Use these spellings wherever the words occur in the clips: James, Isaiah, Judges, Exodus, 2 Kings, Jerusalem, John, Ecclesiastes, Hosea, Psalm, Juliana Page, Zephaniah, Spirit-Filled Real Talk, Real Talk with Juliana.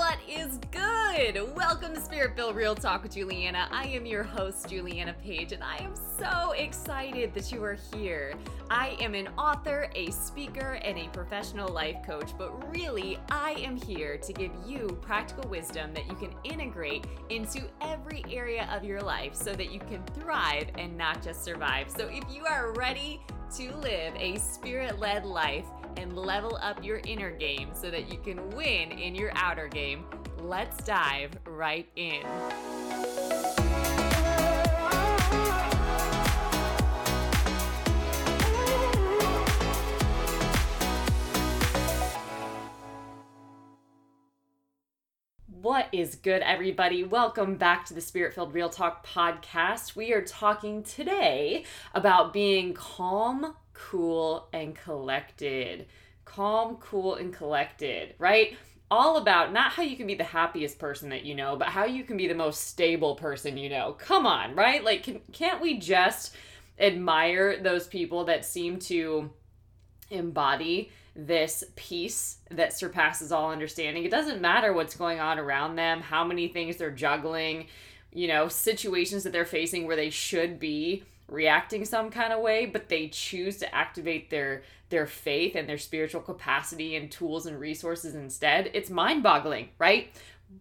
What is good? Welcome to Spirit-Filled Real Talk with Juliana. I am your host, Juliana Page, and I am so excited that you are here. I am an author, a speaker, and a professional life coach, but really, I am here to give you practical wisdom that you can integrate into every area of your life so that you can thrive and not just survive. So if you are ready to live a spirit-led life and level up your inner game so that you can win in your outer game, let's dive right in. What is good, everybody? Welcome back to the Spirit-Filled Real Talk podcast. We are talking today about being calm, cool, and collected. Calm, cool, and collected, right? All about not how you can be the happiest person that you know, but how you can be the most stable person you know. Come on, right? Like, can't we just admire those people that seem to embody this peace that surpasses all understanding? It doesn't matter what's going on around them, how many things they're juggling, you know, situations that they're facing where they should be reacting some kind of way, but they choose to activate their faith and their spiritual capacity and tools and resources instead. It's mind-boggling, right?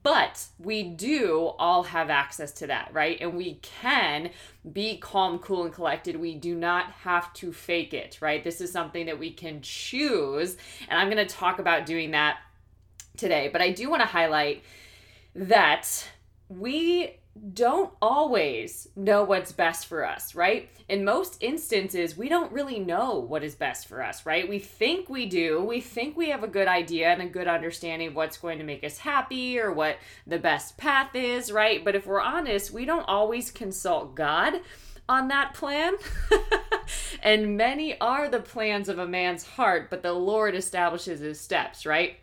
But we do all have access to that, right? And we can be calm, cool, and collected. We do not have to fake it, right? This is something that we can choose. And I'm going to talk about doing that today. But I do want to highlight that we don't always know what's best for us, right? In most instances, we don't really know what is best for us, right? We think we do. We think we have a good idea and a good understanding of what's going to make us happy or what the best path is, right? But if we're honest, we don't always consult God on that plan. And many are the plans of a man's heart, but the Lord establishes his steps, right?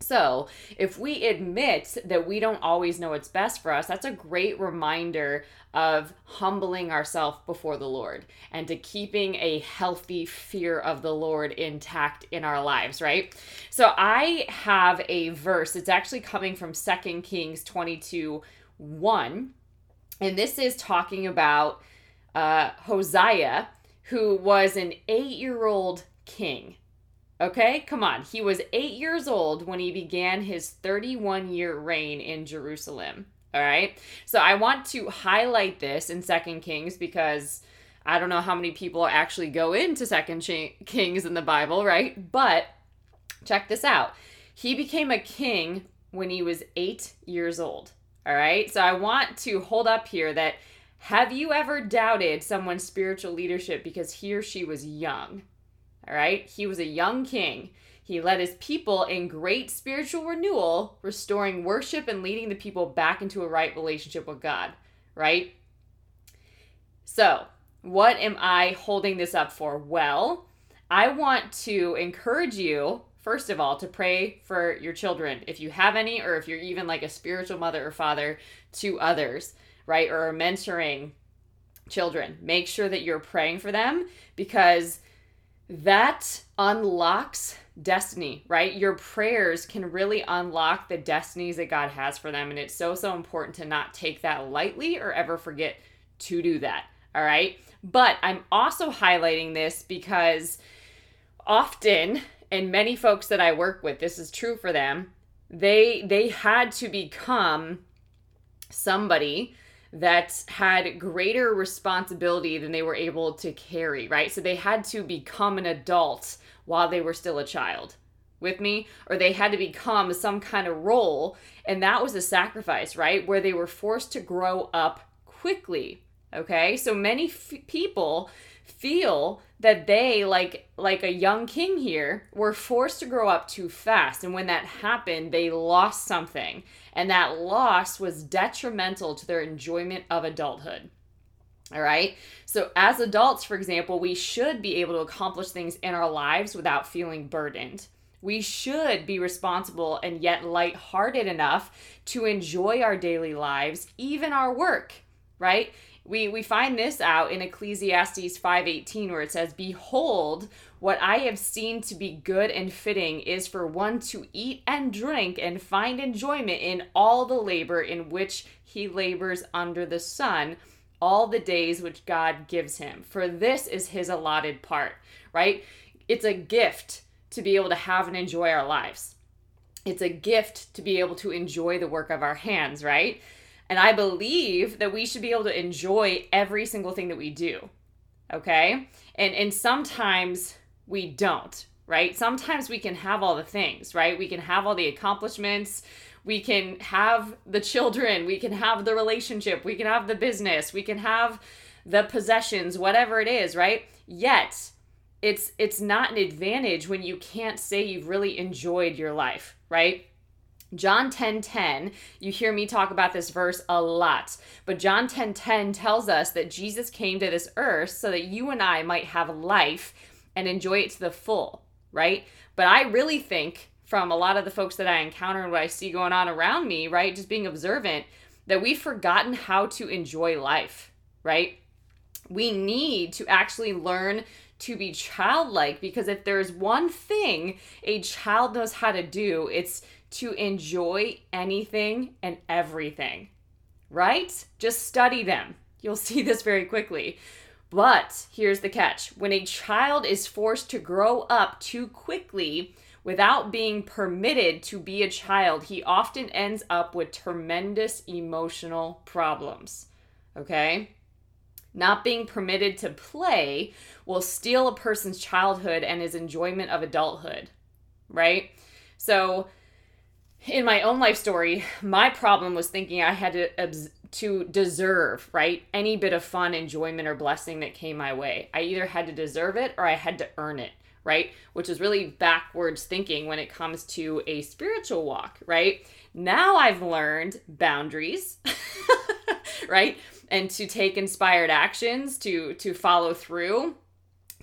So if we admit that we don't always know what's best for us, that's a great reminder of humbling ourselves before the Lord and to keeping a healthy fear of the Lord intact in our lives, right? So I have a verse. It's actually coming from 2 Kings 22:1. And this is talking about Hosea, who was an 8-year-old king. Okay, come on. He was 8 years old when he began his 31-year reign in Jerusalem. All right. So I want to highlight this in 2 Kings because I don't know how many people actually go into 2 Kings in the Bible, right? But check this out. He became a king when he was 8 years old. All right. So I want to hold up here that, have you ever doubted someone's spiritual leadership because he or she was young? All right. He was a young king. He led his people in great spiritual renewal, restoring worship and leading the people back into a right relationship with God. Right? So what am I holding this up for? Well, I want to encourage you, first of all, to pray for your children, if you have any, or if you're even like a spiritual mother or father to others, right? Or mentoring children. Make sure that you're praying for them because that unlocks destiny, right? Your prayers can really unlock the destinies that God has for them. And it's so, so important to not take that lightly or ever forget to do that. All right. But I'm also highlighting this because often, and many folks that I work with, this is true for them, they had to become somebody that had greater responsibility than they were able to carry, right? So they had to become an adult while they were still a child. With me? Or they had to become some kind of role, and that was a sacrifice, right? Where they were forced to grow up quickly, okay? So many people feel that they, like a young king here, were forced to grow up too fast. And when that happened, they lost something. And that loss was detrimental to their enjoyment of adulthood. All right. So as adults, for example, we should be able to accomplish things in our lives without feeling burdened. We should be responsible and yet lighthearted enough to enjoy our daily lives, even our work, right? We find this out in Ecclesiastes 5:18, where it says, "Behold, what I have seen to be good and fitting is for one to eat and drink and find enjoyment in all the labor in which he labors under the sun, all the days which God gives him. For this is his allotted part," right? It's a gift to be able to have and enjoy our lives. It's a gift to be able to enjoy the work of our hands, right? And I believe that we should be able to enjoy every single thing that we do, okay? And sometimes we don't, right? Sometimes we can have all the things, right? We can have all the accomplishments. We can have the children. We can have the relationship. We can have the business. We can have the possessions, whatever it is, right? Yet, it's not an advantage when you can't say you've really enjoyed your life, right? John 10:10, you hear me talk about this verse a lot, but John 10:10 tells us that Jesus came to this earth so that you and I might have life and enjoy it to the full, right? But I really think from a lot of the folks that I encounter and what I see going on around me, right, just being observant, that we've forgotten how to enjoy life, right? We need to actually learn to be childlike, because if there's one thing a child knows how to do, it's to enjoy anything and everything, right? Just study them. You'll see this very quickly. But here's the catch. When a child is forced to grow up too quickly without being permitted to be a child, he often ends up with tremendous emotional problems, okay? Not being permitted to play will steal a person's childhood and his enjoyment of adulthood, right? So in my own life story, my problem was thinking I had to deserve, right, any bit of fun, enjoyment, or blessing that came my way. I either had to deserve it or I had to earn it, right? Which is really backwards thinking when it comes to a spiritual walk, right? Now I've learned boundaries, right? And to take inspired actions, to follow through,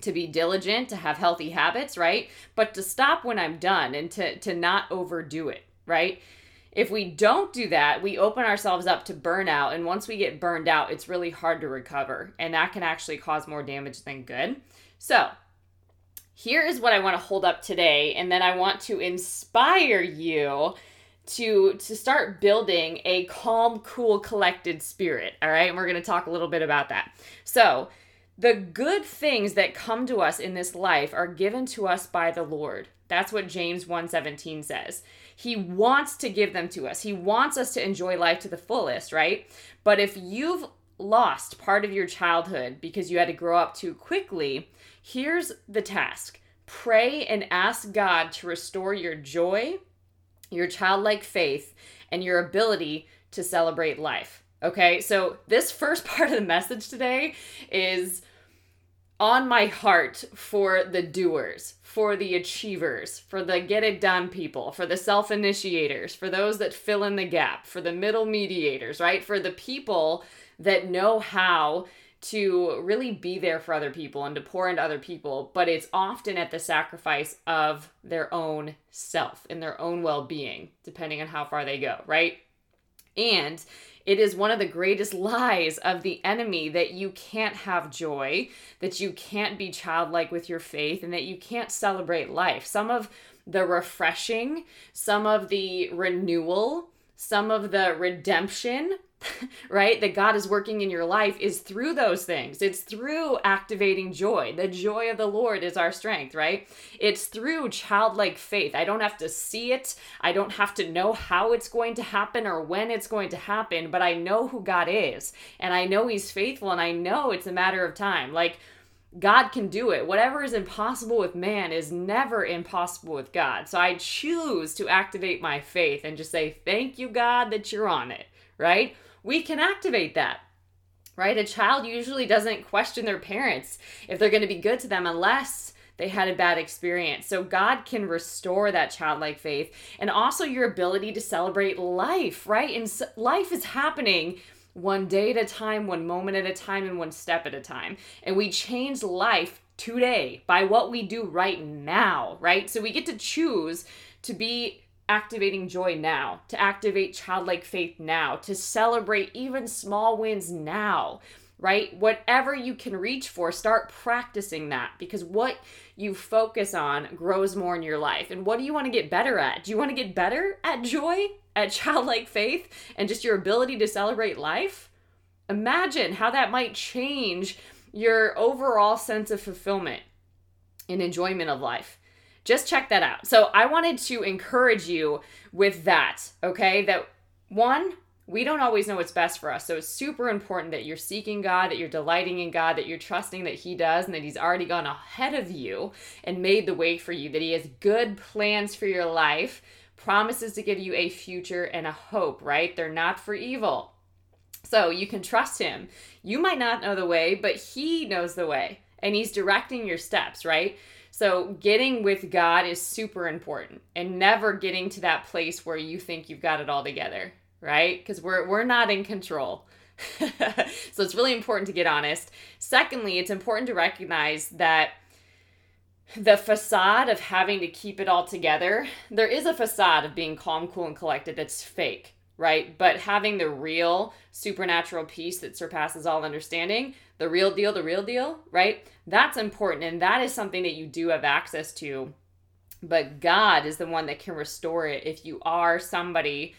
to be diligent, to have healthy habits, right? But to stop when I'm done and to not overdo it, right? If we don't do that, we open ourselves up to burnout. And once we get burned out, it's really hard to recover. And that can actually cause more damage than good. So here is what I want to hold up today. And then I want to inspire you to start building a calm, cool, collected spirit. All right. And we're going to talk a little bit about that. So the good things that come to us in this life are given to us by the Lord. That's what James 1:17 says. He wants to give them to us. He wants us to enjoy life to the fullest, right? But if you've lost part of your childhood because you had to grow up too quickly, here's the task. Pray and ask God to restore your joy, your childlike faith, and your ability to celebrate life, okay? So this first part of the message today is on my heart for the doers, for the achievers, for the get it done people, for the self-initiators, for those that fill in the gap, for the middle mediators, right? For the people that know how to really be there for other people and to pour into other people, but it's often at the sacrifice of their own self and their own well-being, depending on how far they go, right? And it is one of the greatest lies of the enemy that you can't have joy, that you can't be childlike with your faith, and that you can't celebrate life. Some of the refreshing, some of the renewal, some of the redemption, right, that God is working in your life is through those things. It's through activating joy. The joy of the Lord is our strength, right? It's through childlike faith. I don't have to see it. I don't have to know how it's going to happen or when it's going to happen, but I know who God is, and I know he's faithful, and I know it's a matter of time. Like, God can do it. Whatever is impossible with man is never impossible with God. So I choose to activate my faith and just say, thank you, God, that you're on it, right? We can activate that, right? A child usually doesn't question their parents if they're going to be good to them unless they had a bad experience. So God can restore that childlike faith and also your ability to celebrate life, right? And life is happening one day at a time, one moment at a time, and one step at a time. And we change life today by what we do right now, right? So we get to choose to be activating joy now, to activate childlike faith now, to celebrate even small wins now, right? Whatever you can reach for, start practicing that, because what you focus on grows more in your life. And what do you want to get better at? Do you want to get better at joy, at childlike faith, and just your ability to celebrate life? Imagine how that might change your overall sense of fulfillment and enjoyment of life. Just check that out. So I wanted to encourage you with that, okay? That one, we don't always know what's best for us. So it's super important that you're seeking God, that you're delighting in God, that you're trusting that He does, and that He's already gone ahead of you and made the way for you, that He has good plans for your life, promises to give you a future and a hope, right? They're not for evil. So you can trust Him. You might not know the way, but He knows the way, and He's directing your steps, right? So getting with God is super important, and never getting to that place where you think you've got it all together, right? Because we're not in control. So it's really important to get honest. Secondly, it's important to recognize that the facade of having to keep it all together, there is a facade of being calm, cool, and collected that's fake, right? But having the real supernatural peace that surpasses all understanding, the real deal, right? That's important. And that is something that you do have access to. But God is the one that can restore it if you are somebody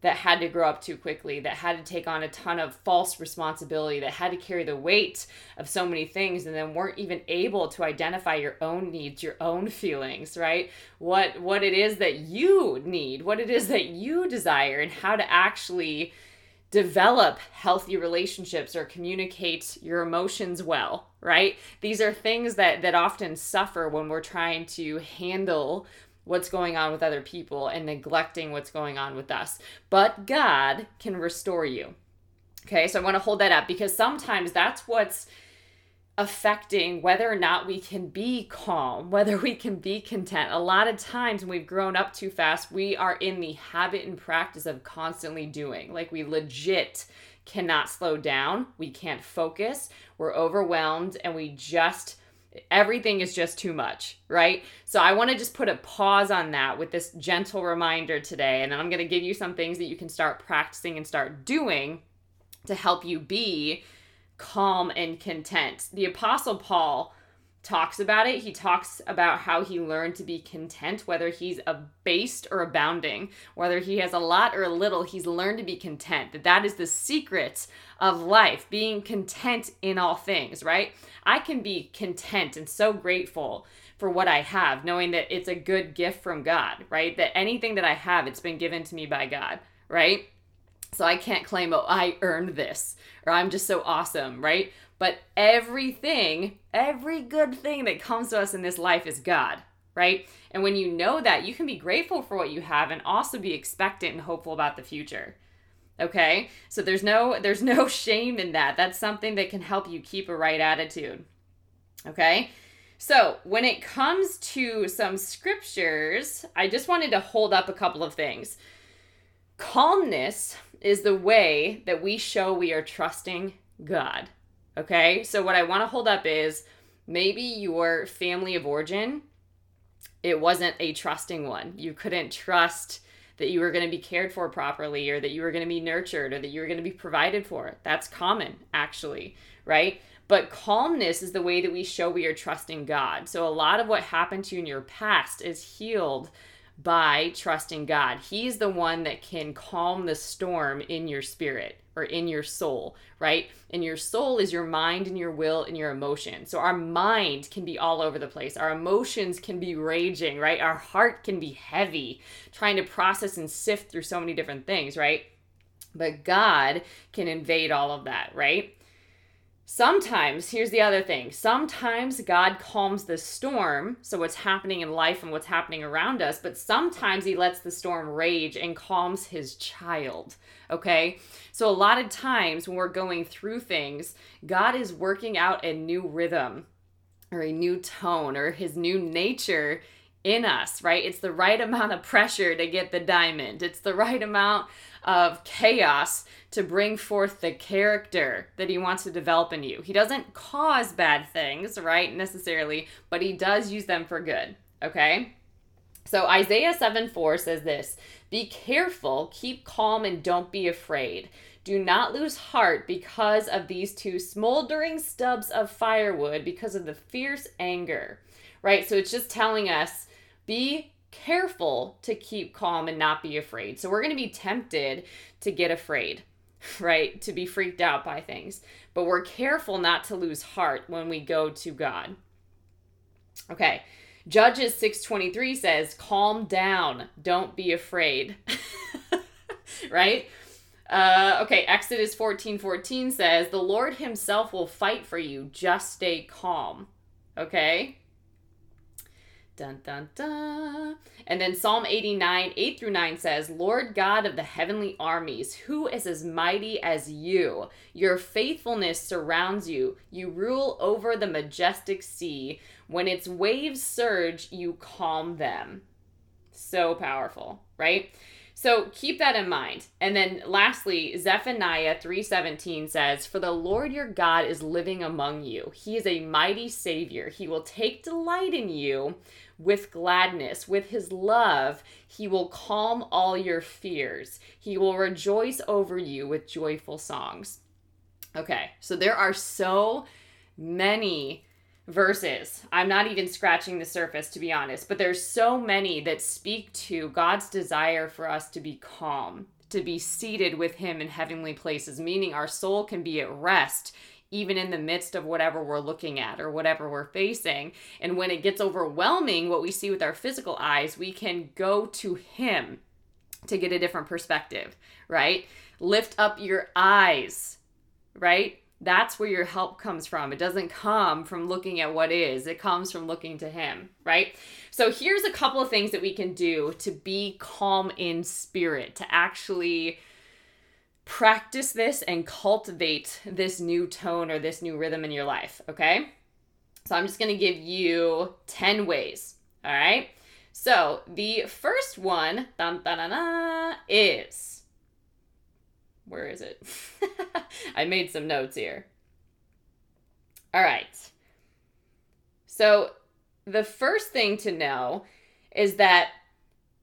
that had to grow up too quickly, that had to take on a ton of false responsibility, that had to carry the weight of so many things, and then weren't even able to identify your own needs, your own feelings, right? What it is that you need, what it is that you desire, and how to actually develop healthy relationships or communicate your emotions well, right? These are things that often suffer when we're trying to handle what's going on with other people and neglecting what's going on with us. But God can restore you. Okay, so I want to hold that up, because sometimes that's what's affecting whether or not we can be calm, whether we can be content. A lot of times when we've grown up too fast, we are in the habit and practice of constantly doing. Like, we legit cannot slow down. We can't focus. We're overwhelmed, and we just... everything is just too much, right? So I want to just put a pause on that with this gentle reminder today, and then I'm going to give you some things that you can start practicing and start doing to help you be calm and content. The Apostle Paul talks about it. He talks about how he learned to be content, whether he's abased or abounding, whether he has a lot or a little, he's learned to be content. That is the secret of life, being content in all things, right? I can be content and so grateful for what I have, knowing that it's a good gift from God, right? That anything that I have, it's been given to me by God, right? So I can't claim, oh, I earned this, or I'm just so awesome, right? But everything, every good thing that comes to us in this life is God, right? And when you know that, you can be grateful for what you have and also be expectant and hopeful about the future, okay? So there's no shame in that. That's something that can help you keep a right attitude, okay? So when it comes to some scriptures, I just wanted to hold up a couple of things. Calmness is the way that we show we are trusting God. Okay, so what I want to hold up is maybe your family of origin, it wasn't a trusting one. You couldn't trust that you were going to be cared for properly, or that you were going to be nurtured, or that you were going to be provided for. That's common, actually, right? But calmness is the way that we show we are trusting God. So a lot of what happened to you in your past is healed by trusting God. He's the one that can calm the storm in your spirit or in your soul, right? And your soul is your mind and your will and your emotions. So our mind can be all over the place. Our emotions can be raging, right? Our heart can be heavy, trying to process and sift through so many different things, right? But God can invade all of that, right? Sometimes, here's the other thing, sometimes God calms the storm, so what's happening in life and what's happening around us, but sometimes He lets the storm rage and calms His child, okay? So a lot of times when we're going through things, God is working out a new rhythm or a new tone or His new nature in us, right? It's the right amount of pressure to get the diamond. It's the right amount of chaos to bring forth the character that He wants to develop in you. He doesn't cause bad things, right, necessarily, but He does use them for good, okay? So Isaiah 7:4 says this, "Be careful, keep calm, and don't be afraid. Do not lose heart because of these two smoldering stubs of firewood, because of the fierce anger." Right? So it's just telling us, be careful to keep calm and not be afraid. So we're going to be tempted to get afraid, right? To be freaked out by things. But we're careful not to lose heart when we go to God. Okay. Judges 6:23 says, "Calm down, don't be afraid." Right? Okay, Exodus 14:14 says, "The Lord himself will fight for you. Just stay calm." Okay? Dun, dun, dun. And then Psalm 89:8-9 says, "Lord God of the heavenly armies, who is as mighty as you? Your faithfulness surrounds you. You rule over the majestic sea. When its waves surge, you calm them." So powerful, right? So keep that in mind. And then lastly, Zephaniah 3:17 says, "For the Lord your God is living among you. He is a mighty Savior. He will take delight in you with gladness. With his love, he will calm all your fears. He will rejoice over you with joyful songs." Okay, so there are so many verses. I'm not even scratching the surface, to be honest, but there's so many that speak to God's desire for us to be calm, to be seated with him in heavenly places, meaning our soul can be at rest even in the midst of whatever we're looking at or whatever we're facing. And when it gets overwhelming, what we see with our physical eyes, we can go to him to get a different perspective, right? Lift up your eyes, right? That's where your help comes from. It doesn't come from looking at what is. It comes from looking to him, right? So here's a couple of things that we can do to be calm in spirit, to actually practice this and cultivate this new tone or this new rhythm in your life, okay? So I'm just going to give you 10 ways, all right? So the first one, is... where is it? I made some notes here. All right. So the first thing to know is that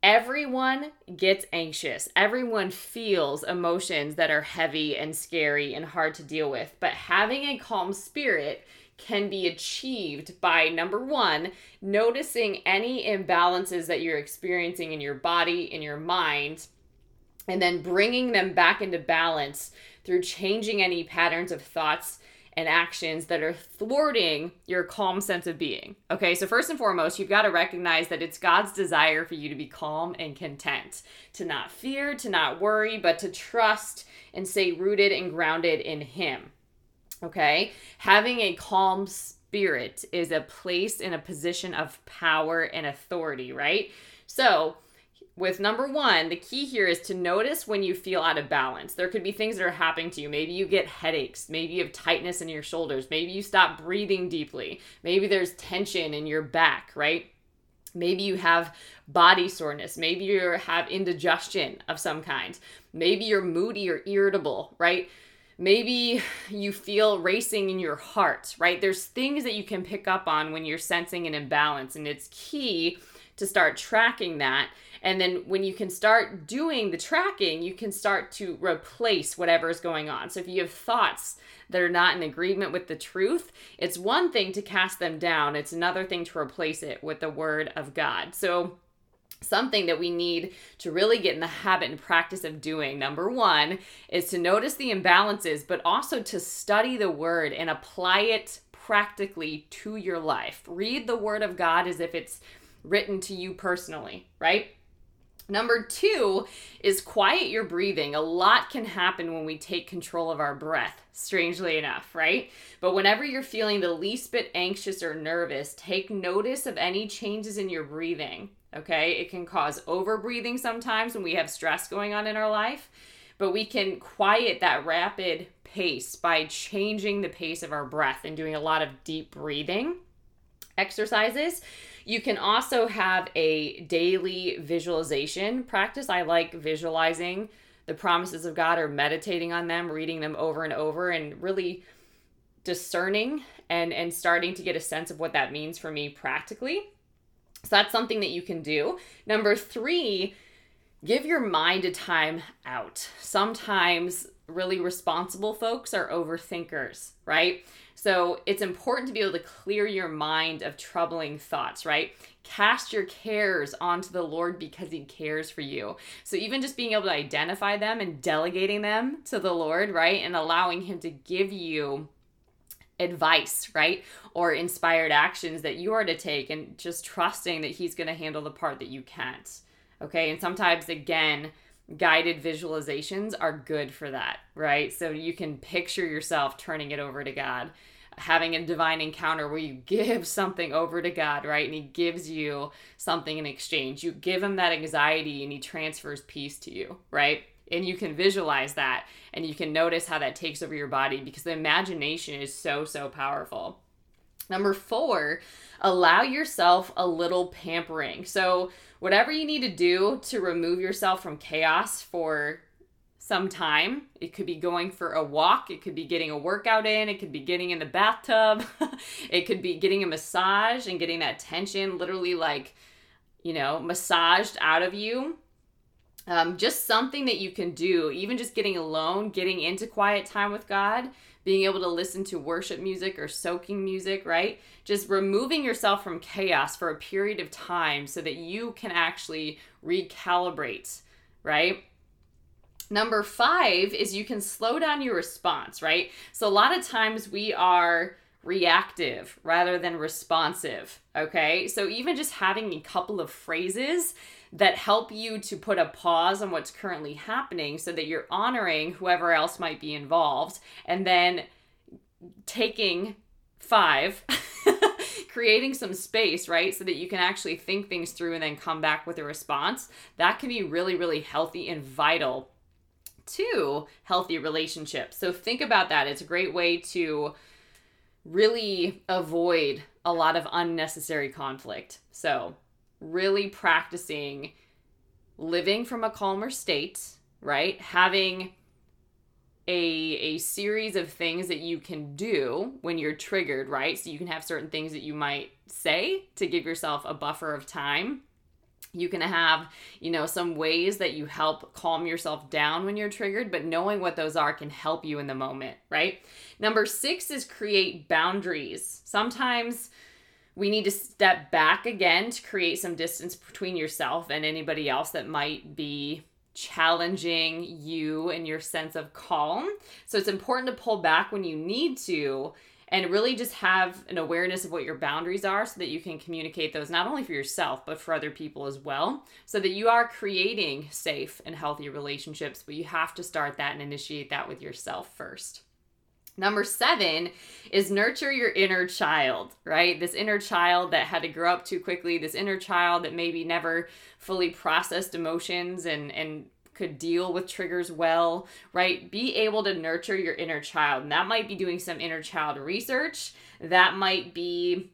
everyone gets anxious. Everyone feels emotions that are heavy and scary and hard to deal with. But having a calm spirit can be achieved by, number one, noticing any imbalances that you're experiencing in your body, in your mind, and then bringing them back into balance through changing any patterns of thoughts and actions that are thwarting your calm sense of being. Okay, so first and foremost, you've got to recognize that it's God's desire for you to be calm and content, to not fear, to not worry, but to trust and stay rooted and grounded in him. Okay, having a calm spirit is a place in a position of power and authority, right? So with number one, the key here is to notice when you feel out of balance. There could be things that are happening to you. Maybe you get headaches. Maybe you have tightness in your shoulders. Maybe you stop breathing deeply. Maybe there's tension in your back, right? Maybe you have body soreness. Maybe you have indigestion of some kind. Maybe you're moody or irritable, right? Maybe you feel racing in your heart, right? There's things that you can pick up on when you're sensing an imbalance, and it's key to start tracking that. And then when you can start doing the tracking, you can start to replace whatever is going on. So if you have thoughts that are not in agreement with the truth, it's one thing to cast them down. It's another thing to replace it with the word of God. So something that we need to really get in the habit and practice of doing, number one, is to notice the imbalances, but also to study the word and apply it practically to your life. Read the word of God as if it's written to you personally, right? Number two is quiet your breathing. A lot can happen when we take control of our breath, strangely enough, right? But whenever you're feeling the least bit anxious or nervous, take notice of any changes in your breathing, okay? It can cause overbreathing sometimes when we have stress going on in our life, but we can quiet that rapid pace by changing the pace of our breath and doing a lot of deep breathing exercises. You can also have a daily visualization practice. I like visualizing the promises of God or meditating on them, reading them over and over, and really discerning and starting to get a sense of what that means for me practically. So that's something that you can do. Number three, give your mind a time out. Sometimes really responsible folks are overthinkers, right? So it's important to be able to clear your mind of troubling thoughts, right? Cast your cares onto the Lord because he cares for you. So even just being able to identify them and delegating them to the Lord, right? And allowing him to give you advice, right? Or inspired actions that you are to take, and just trusting that he's going to handle the part that you can't. Okay. And sometimes, again, guided visualizations are good for that, right? So you can picture yourself turning it over to God, having a divine encounter where you give something over to God, right? And he gives you something in exchange. You give him that anxiety and he transfers peace to you, right? And you can visualize that and you can notice how that takes over your body, because the imagination is so, so powerful. Number four, allow yourself a little pampering. So whatever you need to do to remove yourself from chaos for some time, it could be going for a walk, it could be getting a workout in, it could be getting in the bathtub, it could be getting a massage and getting that tension literally massaged out of you. Just something that you can do, even just getting alone, getting into quiet time with God, being able to listen to worship music or soaking music, right? Just removing yourself from chaos for a period of time so that you can actually recalibrate, right? Number five is you can slow down your response, right? So a lot of times we are reactive rather than responsive, okay? So even just having a couple of phrases that help you to put a pause on what's currently happening so that you're honoring whoever else might be involved, and then taking five, creating some space, right? So that you can actually think things through and then come back with a response. That can be really, really healthy and vital to healthy relationships. So think about that. It's a great way to really avoid a lot of unnecessary conflict. So really practicing living from a calmer state, right? Having a series of things that you can do when you're triggered, right? So you can have certain things that you might say to give yourself a buffer of time. You can have, some ways that you help calm yourself down when you're triggered, but knowing what those are can help you in the moment, right? Number six is create boundaries. Sometimes we need to step back again to create some distance between yourself and anybody else that might be challenging you and your sense of calm. So it's important to pull back when you need to and really just have an awareness of what your boundaries are so that you can communicate those not only for yourself, but for other people as well, so that you are creating safe and healthy relationships, but you have to start that and initiate that with yourself first. Number seven is nurture your inner child, right? This inner child that had to grow up too quickly, this inner child that maybe never fully processed emotions and could deal with triggers well, right? Be able to nurture your inner child. And that might be doing some inner child research. That might be,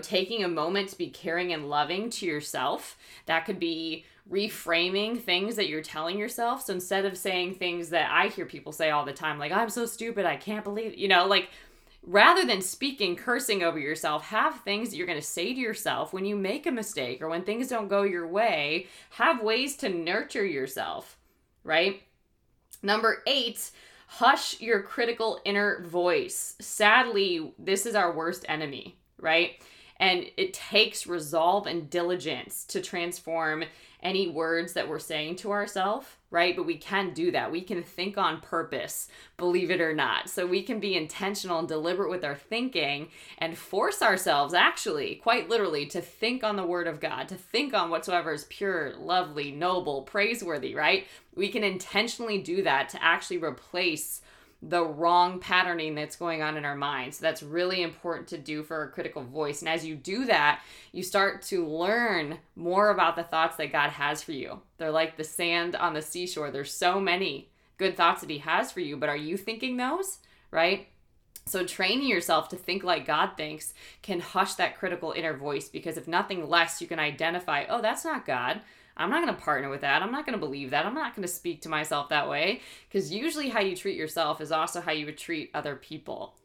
taking a moment to be caring and loving to yourself. That could be reframing things that you're telling yourself. So instead of saying things that I hear people say all the time, like, I'm so stupid, I can't believe, rather than speaking, cursing over yourself, have things that you're going to say to yourself when you make a mistake or when things don't go your way. Have ways to nurture yourself, right? Number eight, hush your critical inner voice. Sadly, this is our worst enemy, right? And it takes resolve and diligence to transform any words that we're saying to ourselves, right? But we can do that. We can think on purpose, believe it or not. So we can be intentional and deliberate with our thinking and force ourselves actually, quite literally, to think on the word of God, to think on whatsoever is pure, lovely, noble, praiseworthy, right? We can intentionally do that to actually replace the wrong patterning that's going on in our mind. So that's really important to do for a critical voice. And as you do that, you start to learn more about the thoughts that God has for you. They're like the sand on the seashore. There's so many good thoughts that he has for you, but are you thinking those, right? So training yourself to think like God thinks can hush that critical inner voice, because if nothing less, you can identify, oh, that's not God. I'm not going to partner with that. I'm not going to believe that. I'm not going to speak to myself that way, because usually how you treat yourself is also how you would treat other people.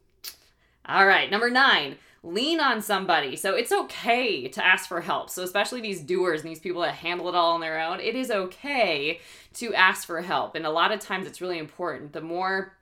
All right, number nine, lean on somebody. So it's okay to ask for help. So especially these doers and these people that handle it all on their own, it is okay to ask for help. And a lot of times it's really important. The more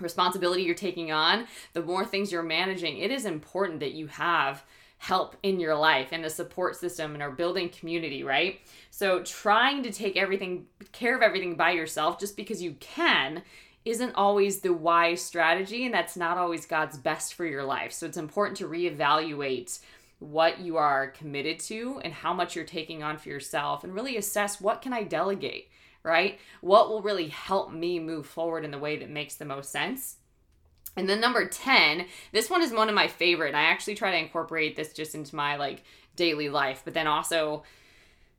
responsibility you're taking on, the more things you're managing, it is important that you have help in your life and a support system and are building community, right? So trying to take care of everything by yourself just because you can isn't always the wise strategy, and that's not always God's best for your life. So it's important to reevaluate what you are committed to and how much you're taking on for yourself, and really assess, what can I delegate, right? What will really help me move forward in the way that makes the most sense? And then number 10, this one is one of my favorite. I actually try to incorporate this just into my daily life, but then also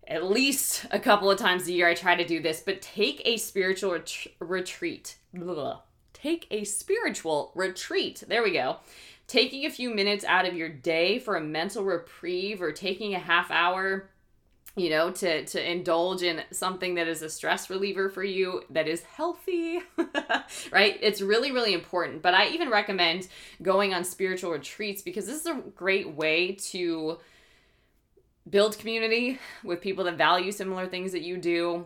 at least a couple of times a year I try to do this, but take a spiritual retreat. Blah. Take a spiritual retreat. There we go. Taking a few minutes out of your day for a mental reprieve, or taking a half hour, to indulge in something that is a stress reliever for you that is healthy, right? It's really, really important. But I even recommend going on spiritual retreats, because this is a great way to build community with people that value similar things that you do,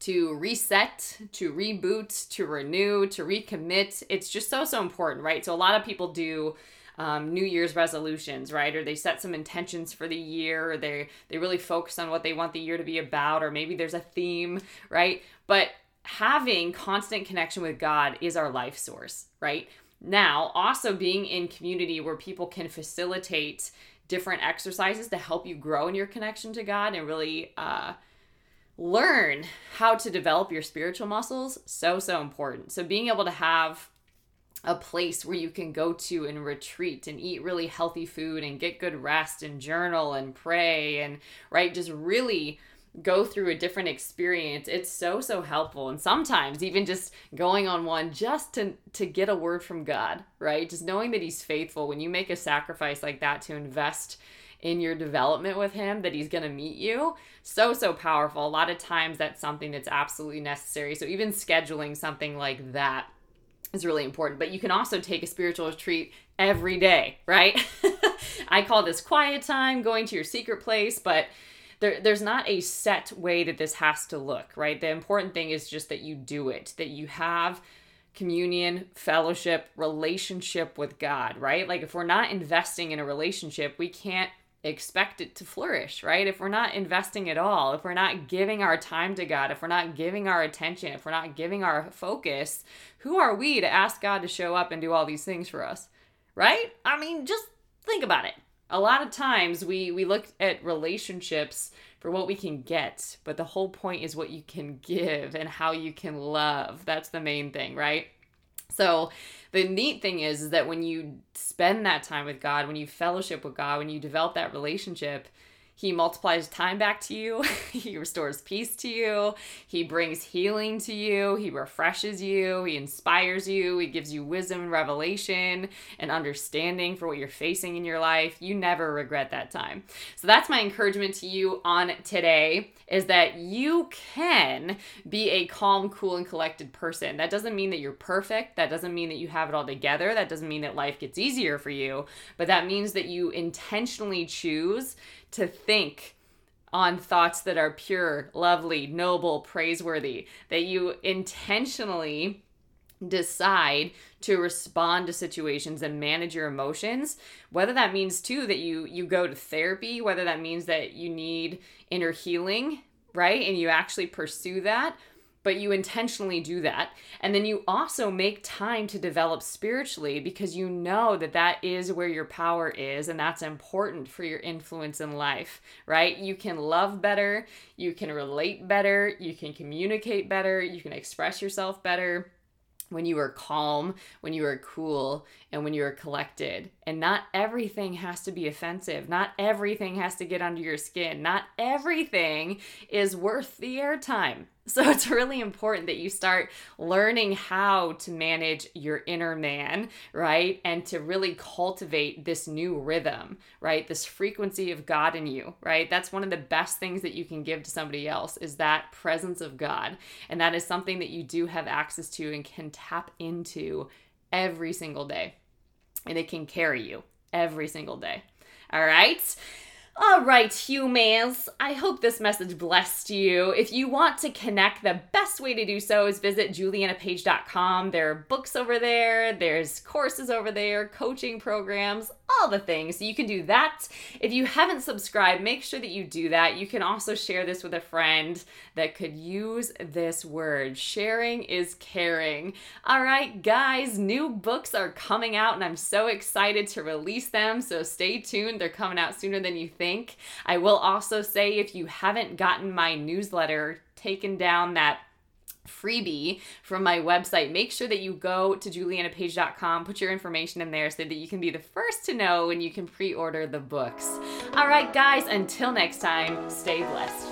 to reset, to reboot, to renew, to recommit. It's just so, so important, right? So a lot of people do New Year's resolutions, right? Or they set some intentions for the year, or they really focus on what they want the year to be about, or maybe there's a theme, right? But having constant connection with God is our life source, right? Now, also being in community where people can facilitate different exercises to help you grow in your connection to God and really learn how to develop your spiritual muscles, so, so important. So being able to have a place where you can go to and retreat and eat really healthy food and get good rest and journal and pray and, right, just really go through a different experience. It's so, so helpful. And sometimes even just going on one just to get a word from God, right? Just knowing that he's faithful when you make a sacrifice like that to invest in your development with him, that he's going to meet you. So, so powerful. A lot of times that's something that's absolutely necessary. So even scheduling something like that is really important. But you can also take a spiritual retreat every day, right? I call this quiet time, going to your secret place, but there's not a set way that this has to look, right? The important thing is just that you do it, that you have communion, fellowship, relationship with God, right? If we're not investing in a relationship, we can't expect it to flourish, right? If we're not investing at all, if we're not giving our time to God, if we're not giving our attention, if we're not giving our focus, who are we to ask God to show up and do all these things for us, right? I mean, just think about it. A lot of times we look at relationships for what we can get, but the whole point is what you can give and how you can love. That's the main thing, right? So the neat thing is that when you spend that time with God, when you fellowship with God, when you develop that relationship, he multiplies time back to you. He restores peace to you. He brings healing to you. He refreshes you. He inspires you. He gives you wisdom and revelation and understanding for what you're facing in your life. You never regret that time. So that's my encouragement to you on today, is that you can be a calm, cool, and collected person. That doesn't mean that you're perfect. That doesn't mean that you have it all together. That doesn't mean that life gets easier for you, but that means that you intentionally choose to think on thoughts that are pure, lovely, noble, praiseworthy, that you intentionally decide to respond to situations and manage your emotions, whether that means too that you go to therapy, whether that means that you need inner healing, right? And you actually pursue that, but you intentionally do that. And then you also make time to develop spiritually, because you know that that is where your power is, and that's important for your influence in life, right? You can love better, you can relate better, you can communicate better, you can express yourself better when you are calm, when you are cool, and when you are collected. And not everything has to be offensive. Not everything has to get under your skin. Not everything is worth the airtime. So it's really important that you start learning how to manage your inner man, right? And to really cultivate this new rhythm, right? This frequency of God in you, right? That's one of the best things that you can give to somebody else, is that presence of God. And that is something that you do have access to and can tap into every single day. And it can carry you. every single day. All right? All right, humans, I hope this message blessed you. If you want to connect, the best way to do so is visit julianapage.com. There are books over there. There's courses over there, coaching programs, all the things. So you can do that. If you haven't subscribed, make sure that you do that. You can also share this with a friend that could use this word. Sharing is caring. All right, guys, new books are coming out, and I'm so excited to release them. So stay tuned. They're coming out sooner than you think. I will also say, if you haven't gotten my newsletter, taken down that freebie from my website, make sure that you go to julianapage.com, put your information in there so that you can be the first to know when you can pre-order the books. All right, guys, until next time, stay blessed.